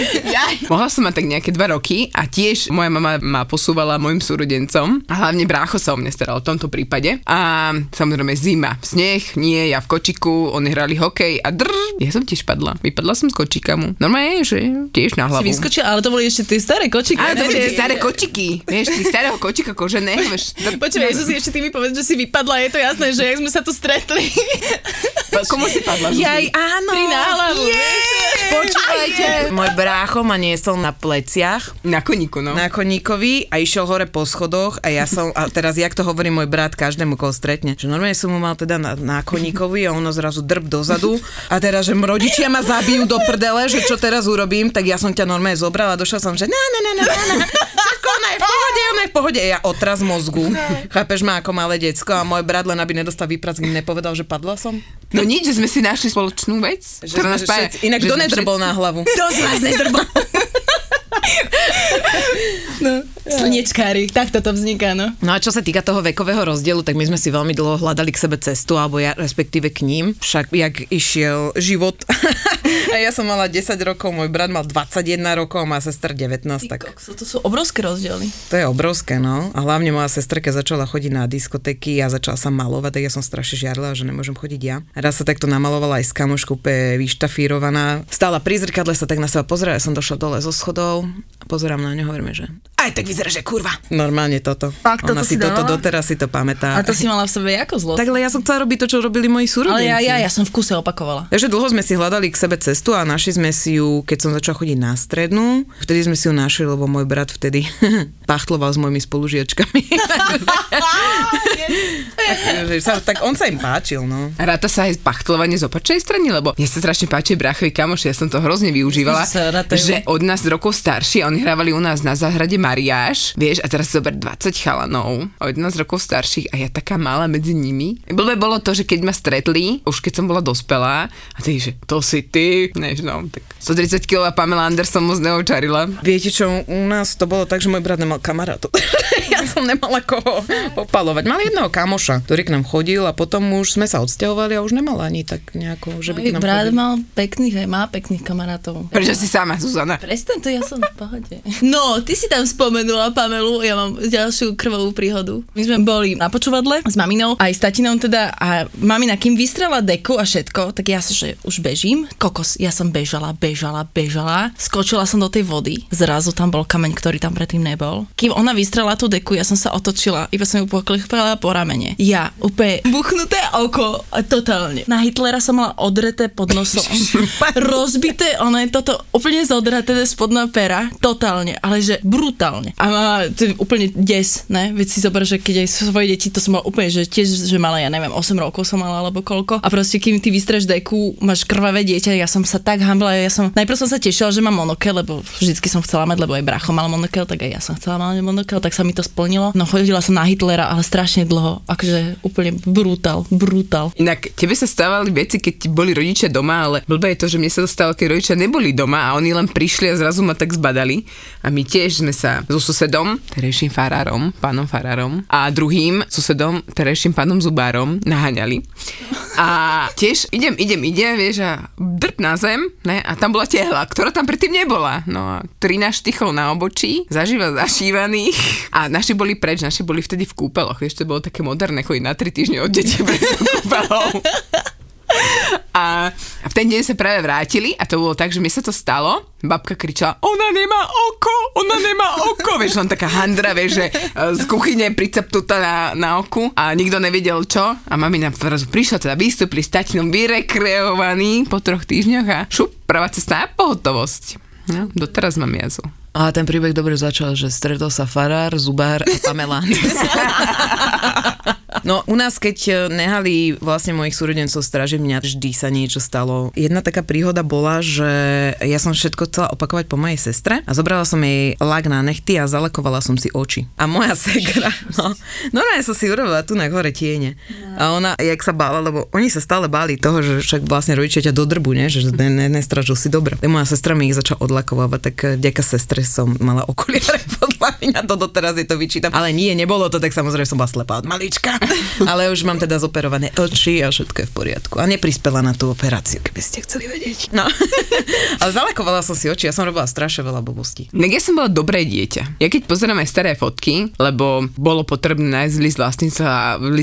Mohla som mať tak nejaké 2 roky a tiež moja mama ma posúvala mojim súrodencom a hlavne brácho sa o mňa staral v tomto prípade. A samozrejme zima, sneh, nie, ja v kočiku, oni hrali hokej a ja som tiež padla. Vypadla som z kočíka mu. Normálne, že tiež na hlavu. Si vyskočila, ale to boli ešte tie staré kočíky. Á, to boli tie staré kočiky. Vieš, ty starého kočíka kožené. Počúvaj, Jezusi, ešte ty mi povedz, že si vypadla, je to jasné, že jak sme sa tu stretli. Komu si padla? Jaj, áno. Pri náhlavu. Počúvajte. Môj brácho ma niesol na pleciach. Na koníku, no. Na koníkovi a išiel hore po schodoch a ja som, a teraz jak to hovorí môj brat každému, koho stretne, že normálne som mu mal teda na koníkovi a ono zrazu drb dozadu a teraz, že rodičia ma zabijú do prdele, že čo teraz urobím, tak ja som ťa normálne zobrala a došla som, že na. Ona je v pohode, ja otras mozgu. Chápeš ma ako malé decko a môj brat len aby nedostal výprask, nepovedal, že padla som. No nič, že sme si našli spoločnú vec. Inak kto nedrbol na hlavu? Kto z vás nedrbol? No, slniečkári, tak toto vzniká, no. No a čo sa týka toho vekového rozdielu, tak my sme si veľmi dlho hľadali k sebe cestu, alebo ja respektíve k ním, však jak išiel život. A ja som mala 10 rokov, môj brat mal 21 rokov, moja sestra 19. Tak to sú obrovské rozdiely. To je obrovské, no. A hlavne moja sestrka začala chodiť na diskotéky, ja začala sa malovať, tak ja som strašne žiarla, že nemôžem chodiť ja. Raz sa takto namalovala aj s kamoškou, vyštafírovaná. Stála pri zrkadle, sa tak na seba pozerala, ja som došla dole zo schodov. Pozerám na ňu, hovoríme, že aj tak vyzerá, že kurva. Normálne toto. Fakt, ona si toto doteraz si to pamätá. A to si mala v sebe ako zlo. Takhle ja som chcela robiť to, čo robili moji súrodenci. Ale ja som v kuse opakovala. Takže dlho sme si hľadali k sebe cestu a našli sme si ju, keď som začala chodiť na strednú. Vtedy sme si ju našli, lebo môj brat vtedy pachtloval s mojimi spolužiačkami. Tak on sa im páčil, no. A ráta sa aj pachtlovanie z opačnej strany, lebo mne sa strašne páči bráchovi kamoši, ja som to hrozne využívala, že od nás rokov starší, oni hrávali u nás na záhrade mariáž, vieš, a teraz zober 20 chalanov, o 11 rokov starších a ja taká malá medzi nimi. Blbé bolo to, že keď ma stretli, už keď som bola dospelá, a ty, že to si ty, než no, tak 130 kg Pamela Anderson moc neočarila. Viete čo, u nás to bolo tak, že môj brat nemal kamarátov. Ja som nemala koho opalovať. Mal jedného kamoša, ktorý k nám chodil a potom už sme sa odsťahovali a už nemala ani tak nejako, že by k nám chodil. Môj brat mal pekných, aj má pekných kamarátov. Prečo si sama, Zuzana? Prestaň to, ja som v pohode. No, ty si tam spomenula Pamelu, ja mám ďalšiu krvovú príhodu. My sme boli na počúvadle s maminou aj s tatinou teda a mamina kým vystrela deku a všetko, tak ja sa, že už bežím. Kokos, ja som bežala. Skočila som do tej vody. Zrazu tam bol kameň, ktorý tam predtým nebol. Kým ona vystrela tú deku, ja som sa otočila, iba som ju poklepala po ramene. Ja úplne buchnuté oko, totálne. Na Hitlera som mala odreté pod nosom. Rozbité, ono je toto úplne zodraté spodná pera, totálne, ale že brutálne. A mama, to je úplne des, ne? Veď si zober, že keď aj svoje deti, to som mala úplne, že tiež, že mala, ja neviem, 8 rokov som mala, alebo koľko. A proste, kým ty vystraš deku, máš krvavé dieťa, ja som sa tak hambla, najprv som sa tešila, že mám monokel, lebo vždycky som chcela mať, lebo aj brácho mal monokel, tak aj ja som chcela mať monokel, tak sa mi to splnilo. No chodila som na Hitlera, ale strašne dlho, akože úplne brutál. Inak tebe sa stávali veci, keď boli rodičia doma, ale blbé je to, že mne sa to stalo, keď rodičia neboli doma a oni len prišli a zrazu ma tak zbadali. A my tiež sme sa so susedom, terejším farárom, pánom farárom, a druhým susedom, terejším pánom zubárom, naháňali. A tiež idem, vieš, a drp na zem, ne? A tam bola tehla, ktorá tam predtým nebola. No a 13 štychov na obočí, zažíva zašívaných. A naši boli preč, naši boli vtedy v kúpeloch, vieš, to bolo také moderné, chodiť na 3 týždne od deti pred kúpelou. A v ten deň sa práve vrátili a to bolo tak, že mi sa to stalo, babka kričala, ona nemá oko, vieš, len taká handra, vieš, že z kuchyne pricaptutá na oku a nikto nevedel čo a mamina prišla, teda vystúpli s tatinom vyrekreovaní po 3 týždňoch a šup, prvá cesta na pohotovosť. No, doteraz mám jazu. A ten príbeh dobre začal, že stretol sa farár, zubár a Pamela. No u nás, keď nehali vlastne mojich súrodencov strážiť mňa, vždy sa niečo stalo. Jedna taká príhoda bola, že ja som všetko chcela opakovať po mojej sestre a zobrala som jej lak na nechty a zalakovala som si oči. A moja segra, no, som si urobila tu na hore tiene. A ona, jak sa bála, lebo oni sa stále báli toho, že však vlastne rodičia ťa do drbu, ne? Že nestražil si dobre. A moja sestra mi ich začala odlakovávať, tak vďaka sestre som mala okuliare podľa mňa, to doteraz je to vyčítam. Ale nie, nebolo to, tak samozrejme som bola slepá od malička. Ale už mám teda zoperované oči a všetko je v poriadku. A neprispela na tú operáciu, keby ste chceli vedieť. No. Ale zalakovala som si oči, ja som robila strašne veľa blbostí. Tak ja som bola dobré dieťa. Ja keď pozerám aj staré fotky, lebo bolo potrebné nájsť list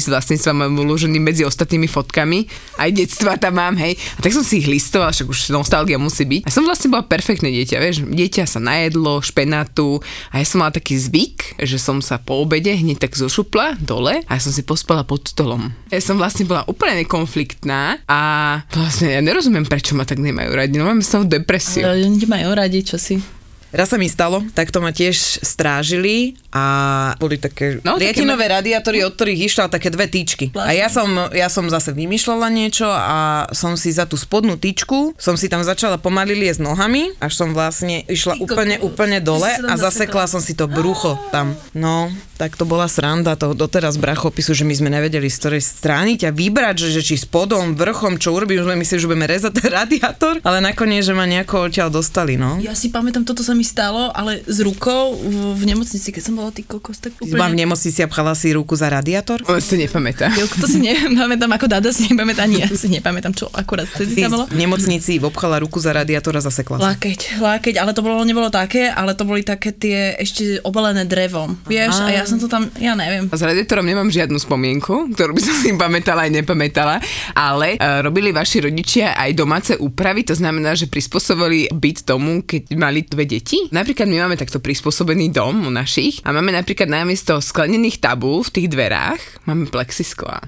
vlastníctva mám uložený medzi ostatnými fotkami. Aj detstva tam mám, hej. A tak som si ich listovala, však už nostalgia musí byť. A som vlastne bola perfektné dieťa, vieš. Dieťa sa najedlo, špenátu. A ja som mala taký zvyk, že som sa po obede hneď tak zošupla dole a ja som si pospala pod stolom. Ja som vlastne bola úplne nekonfliktná a vlastne ja nerozumiem, prečo ma tak nemajú radi. No mám sa depresiu. Ale oni majú radi, čo si... Raz sa mi stalo, tak to ma tiež strážili a boli také rietinové radiátory, od ktorých išla také 2 tyčky. A ja som zase vymýšľala niečo a som si za tú spodnú tyčku, som si tam začala pomaly liesť nohami, až som vlastne išla úplne dole a zasekla som si to brucho tam. No, tak to bola sranda, to doteraz bracho opisu, že my sme nevedeli, z ktorej strany ťa vybrať, že či spodom, vrchom, čo urobím, už myslím, že budeme rezať ten radiátor, ale nakoniec, že ma nejako odtiaľ dostali, no. Ja si pamätám, toto mi stalo, ale s rukou v nemocnici, keď som bola tý kokos, tak úplne... Mám v nemocnici a pchala si ruku za radiátor? On si nepamätá. Jo, to si nepamätám, ako Dada si nepamätá, ani ja si nepamätám, čo akurát vtedy tam bolo. V nemocnici obchala ruku za radiátor a zasekla. Lákeť, ale to bolo, nebolo také, ale to boli také tie ešte obalené drevom, vieš, a ja som to tam, ja neviem. S radiátorom nemám žiadnu spomienku, ktorú by som si pamätala aj nepamätala, ale robili vaši rodičia aj domáce úpravy, to znamená, že prispôsobili byt tomu, keď mali 2 deti. Napríklad my máme takto prispôsobený dom u našich a máme napríklad namiesto sklenených tabú v tých dverách máme plexisklá.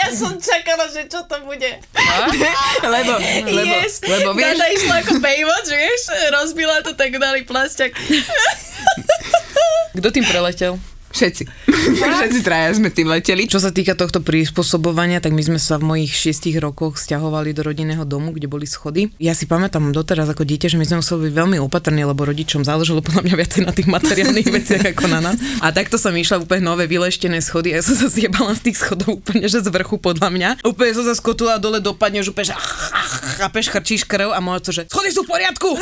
Ja som čakala, že čo to bude. Lebo vieš... Dada išla ako Baywatch, vieš? Rozbila to, tak dali plasťak. Kto tým preletel? Všetci traja sme tým leteli. Čo sa týka tohto prispôsobovania, tak my sme sa v mojich 6 rokoch sťahovali do rodinného domu, kde boli schody. Ja si pamätám doteraz ako dieťa, že my sme museli byť veľmi opatrní, lebo rodičom záležalo podľa mňa viacej na tých materiálnych veciach ako na nás. A takto som išla úplne nové vyleštené schody a ja som sa zjebala z tých schodov úplne, že z vrchu podľa mňa. Úplne som sa skotula dole dopadne, že úplne, že chápeš, chrčíš krv a môže to, že schody sú v poriadku.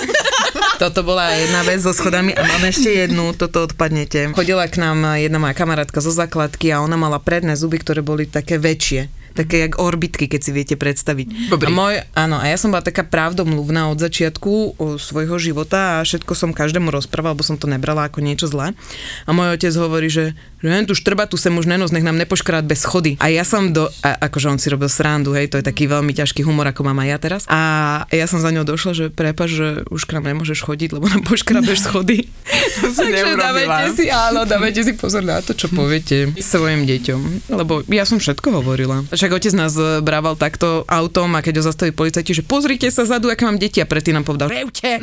Toto bola jedna vec so schodami a máme ešte jednu, toto odpadnete. Chodila k nám jedna moja kamarátka zo základky a ona mala predné zuby, ktoré boli také väčšie. Také jak orbitky, keď si viete predstaviť. Dobrý. A ja som bola taká pravdomluvná od začiatku svojho života a všetko som každému rozprávala, lebo som to nebrala ako niečo zlé. A môj otec hovorí, že tu štrba, tu sem už nenos, nech nám nepoškrát bez schody. A ja som akože on si robil srandu, hej, to je taký veľmi ťažký humor, ako mám aj ja teraz. A ja som za ňou došla, že prepáč, že už k nám nemôžeš chodiť, lebo nám poškrabeš schody. To si takže dávajte si pozor na to, čo poviete svojim deťom, lebo ja som všetko hovorila. Však otec nás brával takto autom a keď ho zastaví policajti, že pozrite sa zadu, aké mám deti a predtým nám povedal revte,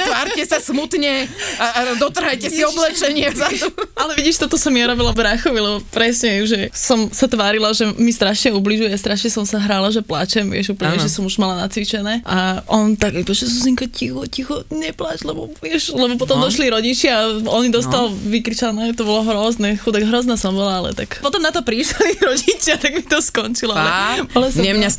tvárte sa smutne a dotrhajte si oblečenie vzadu. Ale vidíš, toto som ja robila brachovi, lebo presne, že som sa tvárila, že mi strašne ubližuje, strašne som sa hrála, že pláčem, vieš, úplne, že som už mala nacvičené a on tak, že Suzinka, ticho, nepláč, lebo potom došli boli rodičia a oni dostal vykričané, to bolo hrozné, chudák, hrozná som bola, ale tak. Potom na to prišli rodičia, tak mi to skončilo. Mňa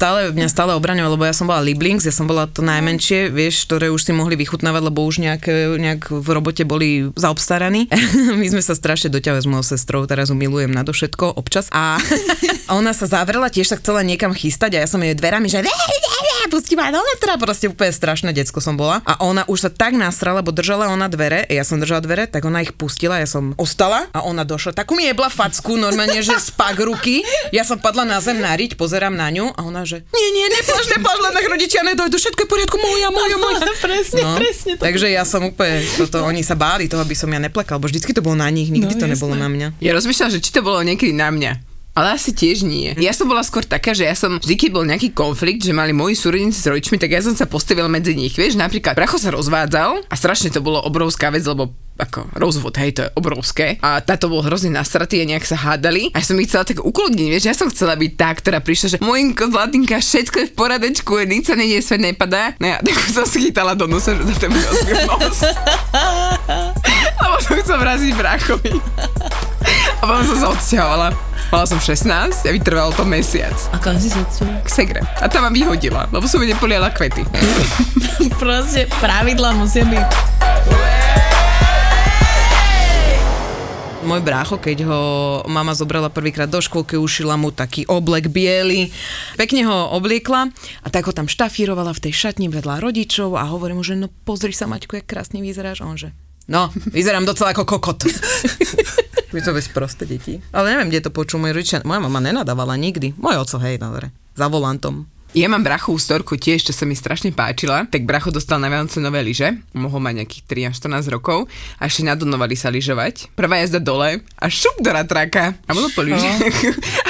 stále obraňovalo, lebo ja som bola Lieblings, ja som bola to najmenšie, vieš, ktoré už si mohli vychutnávať, lebo už nejak v robote boli zaobstaraní. My sme sa strašne doťahovali s mojou sestrou, teraz ju milujem na to všetko občas. A ona sa zavrela, tiež sa chcela niekam chystať a ja som jej dverami, že pustí ma do letra, proste úplne strašné decko som bola. A ona už sa tak nasrala, bo držala ona dvere, ja som držala dvere, tak ona ich pustila, ja som ostala a ona došla. Takú mi jebla facku, normálne, že spak ruky. Ja som padla na zem nariť, pozerám na ňu a ona, že nepláč, len rodičia nedojdu, všetko je v poriadku, moja. Presne. Takže ja som úplne, toto, oni sa báli toho, aby som ja neplakal, bo vždycky to bolo na nich, nikdy to nebolo na mňa. Ja rozmýšľam, že či to bolo niekedy na mňa. Ale asi tiež nie. Ja som bola skôr taká, že ja som vždy, keď bol nejaký konflikt, že mali moji súrodenci s rodičmi, tak ja som sa postavila medzi nich. Vieš, napríklad bracho sa rozvádzal a strašne to bolo obrovská vec, lebo ako rozvod, hej, to je obrovské. A táto bol hrozne nasratý a nejak sa hádali. A ja som ich chcela tak ukludniť, vieš, ja som chcela byť tá, ktorá prišla, že mojinko, zlatinka, všetko je v poradečku, nič sa nedie, svet nepadá. No ja tak som si chytala do nosa, že to mi rozbil nos. Lebo to chcem vraziť brachovi. A potom som sa odsťahovala. Mala som 16 a vytrvalo to mesiac. A kam si sa odsťahovala? K segre. A tá ma vyhodila, lebo som mi nepoliala kvety. Proste pravidlá musia byť. Môj brácho, keď ho mama zobrala prvýkrát do škôlky, ušila mu taký oblek biely, pekne ho obliekla a tak ho tam štafírovala v tej šatni vedľa rodičov a hovorí mu, že no pozri sa, Maťku, jak krásne vyzeráš. On že, no, vyzerám docela ako kokot. My to bez proste deti. Ale neviem, kde to počul môj rodičia. Moja mama nenadávala nikdy. Môj oco, hej, dobre. Za volantom. Ja mám brachovú storku tiež, čo sa mi strašne páčila. Tak bracho dostal na Vianoce nové lyže. Mohol mať nejakých 13-14 rokov. A ešte nadonovali sa lyžovať. Prvá jazda dole a šup do ratráka. A bolo po lyže.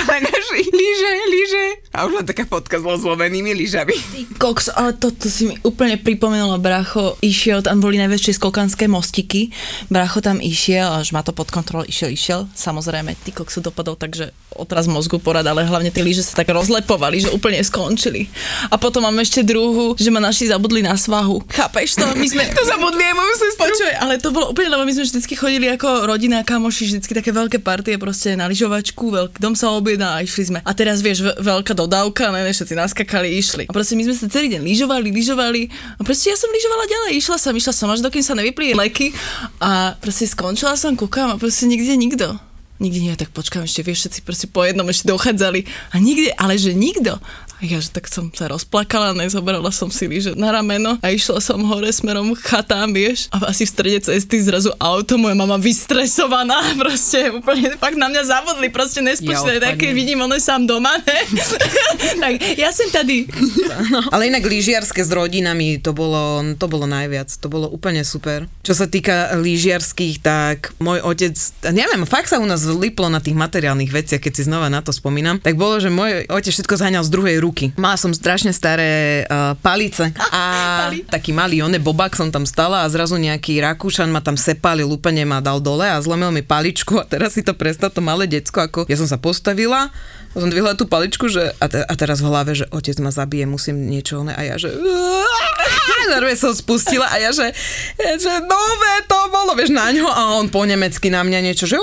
Ale našli lyže. A už len taká fotka s zlomenými lyžami. Ty koks, ale toto si mi úplne pripomenulo. Bracho išiel, tam boli najväčšie skokanské mostiky. Bracho tam išiel, až má to pod kontrolou, išiel. Samozrejme, ty koksu dopadol, takže odraz mozgu porad, ale hlavne tie lyže sa tak rozlepovali, že úplne skončil. A potom mám ešte druhú, že ma naši zabudli na svahu. Chápeš to? My sme to zabudli aj moju sestru. Počuj, ale to bolo úplne, lebo my sme vždycky chodili ako rodina, kamoši, vždycky také veľké partie, proste na lyžovačku, veľký dom sa objedná a išli sme. A teraz vieš, veľká dodávka, ne, všetci naskakali, išli. A proste my sme sa celý deň lyžovali. A proste ja som lyžovala ďalej, išla som až dokým sa nevypli leky. A proste skončila som, kúkam a proste nikde nikto. Nikde nie, tak počkám, ešte vieš, všetci proste po jednom ešte dochádzali a nikde, ale že nikto. A ja, že tak som sa rozplakala, nezobrala som si lyže na rameno a išla som hore smerom k chatám, vieš. A asi v strede cesty zrazu auto, moja mama vystresovaná, proste úplne fakt na mňa zabudli, proste nespočné, tak keď vidím, ono je sám doma, ne? Tak ja som tady. Ale inak lyžiarske s rodinami, to bolo najviac, to bolo úplne super. Čo sa týka lyžiarských, tak môj otec, neviem, fakt sa u nás liplo na tých materiálnych veciach, keď si znova na to spomínam, tak bolo, že môj otec všetko zháňal z druhej ruky. Mala som strašne staré palice a taký malý bobák som tam stala a zrazu nejaký Rakúšan ma tam sepalil, úplne ma dal dole a zlomil mi paličku a teraz si to predstav, to malé decko, ako ja som sa postavila, som dvihla tú paličku, že a teraz v hlave, že otec ma zabije, musím niečo a ja, že nervie som spustila a ja, že nové to bolo, vieš, na ňo a on po nemecky na mňa niečo, že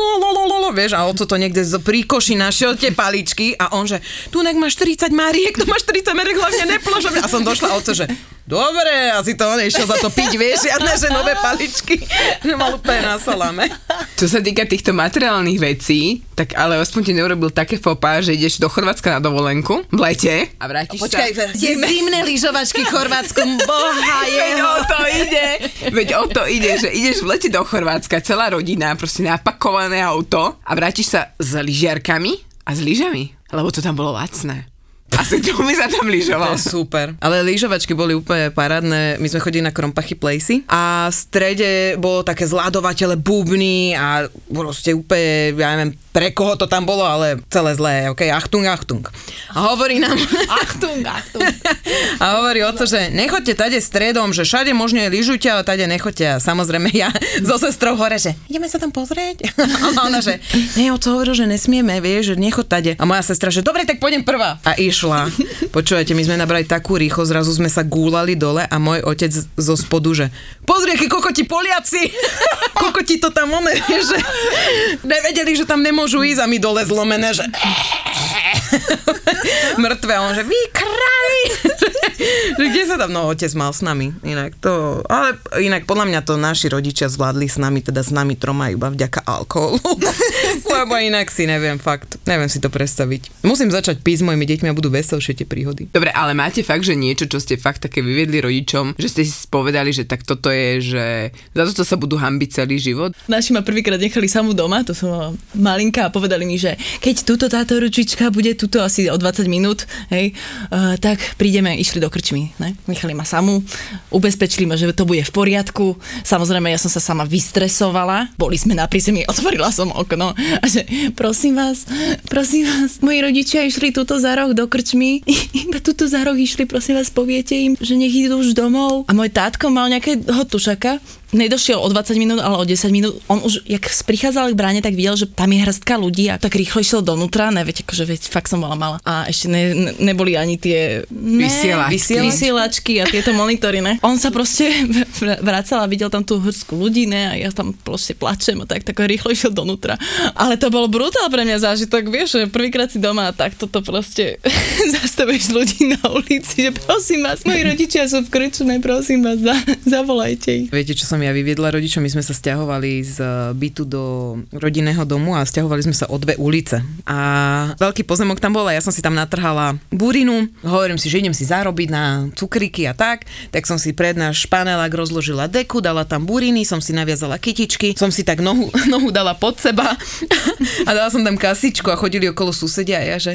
vieš, a oco to niekde z príkoši našiel tie paličky a on, že tu nek máš 30 mariek, to máš 30 mariek, hlavne nepložem. A som došla a oco, že dobre, asi to on išiel za to piť, vieš, žiadne, že nové paličky, že mal úplne na salame. Čo sa týka týchto materiálnych vecí, tak ale aspoň ti neurobil také fopá, že ideš do Chorvátska na dovolenku v lete a vrátiš sa. Počkaj, tie zimné lyžovačky v Chorvátsku, boha jeho. Veď o to ide, že ideš v lete do Chorvátska, celá rodina, proste napakované auto a vrátiš sa s lyžiarkami a s lyžami, lebo to tam bolo lacné. Asi to mi sa tam lyžoval. Super. Ale lyžovačky boli úplne parádne. My sme chodili na Krompachy Placey a v strede bolo také zladovatele, bubny a proste úplne, ja neviem, pre koho to tam bolo, ale celé zlé, okej, Achtung. A hovorí nám... Achtung. A hovorí oco, že nechoďte tade stredom, že všade možno je lyžujte, ale tade nechoďte. A samozrejme ja so sestrou hore, že ideme sa tam pozrieť. A ona, že oco hovoril, že nesmieme, vieš, že nechoď tade. A moja sestra, že dobre, tak pôjdem prvá. A prišla. Počúvajte, my sme nabrali takú rýchlosť, zrazu sme sa gúlali dole a môj otec zo spodu, že pozri, akí kokoti Poliaci! Kokoti to tam oné, že nevedeli, že tam nemôžu ísť a my dole zlomené, že mŕtve, on že vy králi! Kde sa tam, no otec mal s nami, inak to, ale inak podľa mňa to naši rodičia zvládli s nami, teda s nami troma iba vďaka alkoholu, lebo inak si neviem fakt, neviem si to predstaviť. Musím začať piť s mojimi deťmi a budú veselšie tie príhody. Dobre, ale máte fakt, že niečo, čo ste fakt také vyvedli rodičom, že ste si povedali, že tak toto je, že za toto sa budú hanbiť celý život? Naši ma prvýkrát nechali samú doma, to som malinká a povedali mi, že keď túto táto ručička bude tuto asi o 20 minút, hej, tak prídeme, išli do krčmy, ne? Nechali ma samú, ubezpečili ma, že to bude v poriadku. Samozrejme, ja som sa sama vystresovala. Boli sme na prízemí, otvorila som okno a že prosím vás, moji rodičia išli tuto za roh do krčmy. Iba tuto za roh išli, prosím vás, poviete im, že nech idú už domov. A môj tátko mal nejakého tušaka. Nedošiel o 20 minút, ale o 10 minút. On už, jak prichádzal k bráne, tak videl, že tam je hrstka ľudí a tak rýchlo išiel donútra. Neveď, akože veď, fakt som bola malá. A ešte neboli ani tie vysielačky a tieto monitory, ne? On sa proste vracal a videl tam tú hrstku ľudí, ne? A ja tam proste plačem a tak rýchlo išiel donútra. Ale to bol brutál pre mňa zážitok, vieš, že prvýkrát si doma a tak toto proste zastavíš ľudí na ulici, že prosím vás, moji rodičia sú v krčme, prosím vás, zavolajte ich. Viete, čo ja vyviedla rodičom, my sme sa sťahovali z bytu do rodinného domu a sťahovali sme sa o 2 ulice. A veľký pozemok tam bol a ja som si tam natrhala burinu. Hovorím si, že idem si zarobiť na cukriky a tak som si pred náš panelák rozložila deku, dala tam buriny, som si naviazala kytičky, som si tak nohu dala pod seba a dala som tam kasičku a chodili okolo susedia a ja, že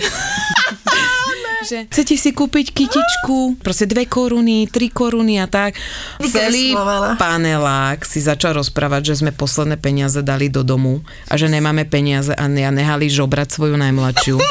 že chcete si kúpiť kytičku, proste 2 koruny, 3 koruny a tak. Celý panelák si začal rozprávať, že sme posledné peniaze dali do domu a že nemáme peniaze a nehali žobrať svoju najmladšiu.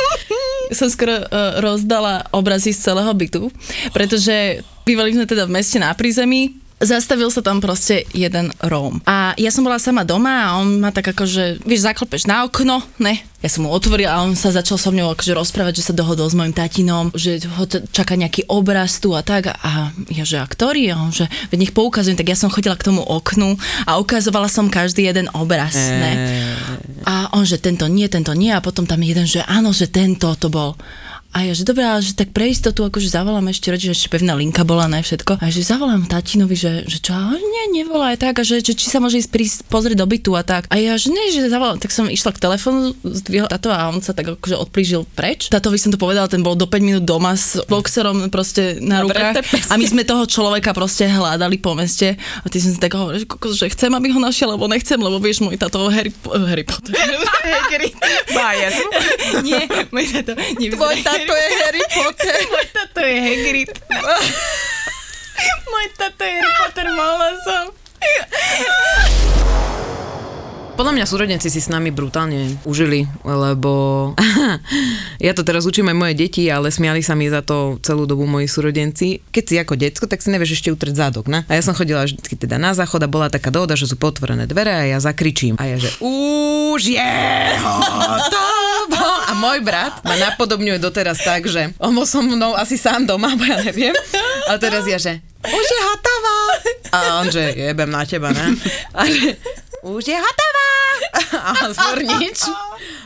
Som skoro rozdala obrazy z celého bytu, pretože bývali sme teda v meste na prízemí. Zastavil sa tam proste jeden Róm. A ja som bola sama doma a on ma tak akože, vieš, zaklopeš na okno, ne? Ja som mu otvorila a on sa začal so mňou akože rozprávať, že sa dohodol s mojim tatinom, že ho čaká nejaký obraz tu a tak. A ja, že a ktorý? A on, že nech poukazujem, tak ja som chodila k tomu oknu a ukazovala som každý jeden obraz, ne? A on, že tento nie a potom tam jeden, že áno, že tento to bol. A ja, že dobré, ale že tak pre istotu, akože zavolám ešte rodičia, ešte pevná linka bola, ne všetko. A že zavolám tatinovi, že čo, a nie, nevolá, tak, a že či sa môže ísť pozrieť do bytu a tak. A ja, že nie, že zavolám, tak som išla k telefónu, zdvihla tato a on sa tak akože odplížil preč. Tatovi som to povedala, ten bol do 5 minút doma s boxerom proste na rukách. A my sme toho človeka proste hľadali po meste. A ty som si tak hovoril, že chcem, aby ho našiel, lebo nechcem, lebo vieš, môj tato Harry Potter. Nie, môj tato, to je Harry Potter. Môj tato je Hagrid. Môj tato je Harry Potter, mala som. Podľa mňa súrodenci si s nami brutálne užili, lebo ja to teraz učím aj moje deti, ale smiali sa mi za to celú dobu moji súrodenci. Keď si ako decko, tak si nevieš ešte utrieť zádok, ne? A ja som chodila vždy teda na záchod a bola taká dohoda, že sú potvorené dvere a ja zakričím. A ja, že už je hotovo. A môj brat ma napodobňuje doteraz tak, že on bol so mnou asi sám doma, bo ja neviem. A teraz ja, že už je hotová. A on, že jebem na teba, ne? A že už je hotová! A on zvornič.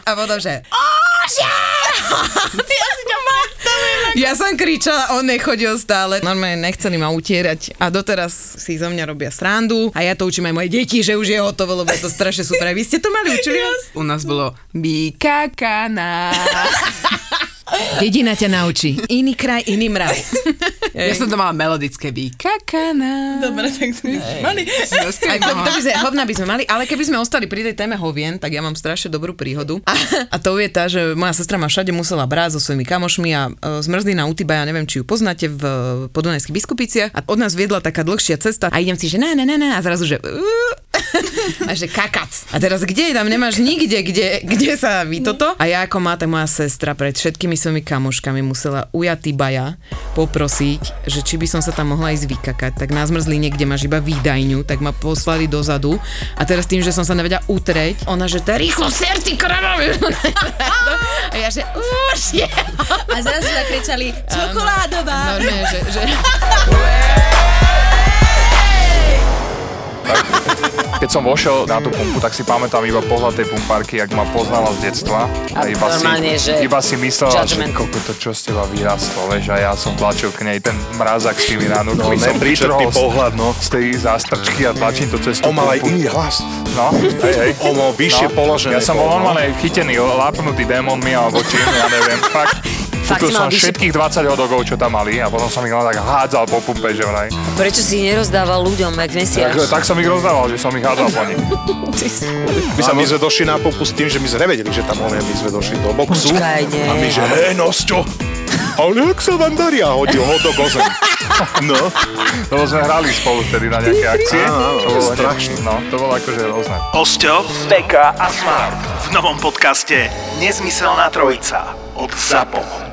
A potom, že už je! Ja som kričala, on nechodil stále. Normálne nechceli ma utierať. A doteraz si zo mňa robia srandu. A ja to učím aj moje deti, že už je hotovo, lebo to strašne super. Vy ste to mali učili? U nás bolo bíkakaná. Dedina ťa naučí. Iný kraj, iný mrav. Ja som to mala melodické bíkakaná. Dobre, tak sme mali. Hovna by sme mali, ale keby sme ostali pri tej téme hovien, tak ja mám strašne dobrú príhodu. A to je tá, že moja sestra ma všade musela brať so svojimi kamošmi a zmrzli na Utiba, ja neviem, či ju poznáte, v Podunajských Biskupiciach. A od nás viedla taká dlhšia cesta a idem si, že ne, a zrazu, že A že kakac. A teraz kde? Tam nemáš nikde, kde sa ví toto. A ja ako máte, moja sestra pred všetkými svojimi kamoškami musela ujatý baja poprosiť, že či by som sa tam mohla ísť vykakať. Tak na zmrzline, kde máš iba výdajňu, tak ma poslali dozadu. A teraz tým, že som sa nevedela utreť, ona že to rýchlo serci krvavé. A ja že už je. A zrazu zakričali čokoládová. Normálne, že... Keď som vošiel na tú pumpu, tak si pamätám iba pohľad tej pumpárky, jak ma poznala z detstva. A iba si myslela, že to čo z teba vyrastlo, vieš, a ja som tlačil k nej ten mrazak s tými nanúkmi. Som vytrhol pohľad, z tej zástrčky a tlačím to cez tú pumpu. On mal aj iný hlas. No, hej. On mal vyššie položené. Ja som bol normálne chytený, lápnutý démonmi alebo čím, ja neviem, fakt. Kúpil som všetkých 20 hodogov, čo tam mali, a potom som ich len tak hádzal po pumpe, že vraj. Prečo si ich nerozdával ľuďom, jak Mesiáš? Tak som ich rozdával, že som ich hádzal po nich. My sme došli na pumpu s tým, že my sme nevedeli, že tam máme, my sme došli do boxu. Počkaj, nie. A my že, Nosťo, ale jak sa vám darí? A hodil hodog o zem. No. Lebo sme hrali spolu vtedy na nejaké akcie. To bolo strašné. No, to bolo akože rôzne. Osťo, Beka a Smart v novom podcaste Nezmyselná trojica od ZAPO.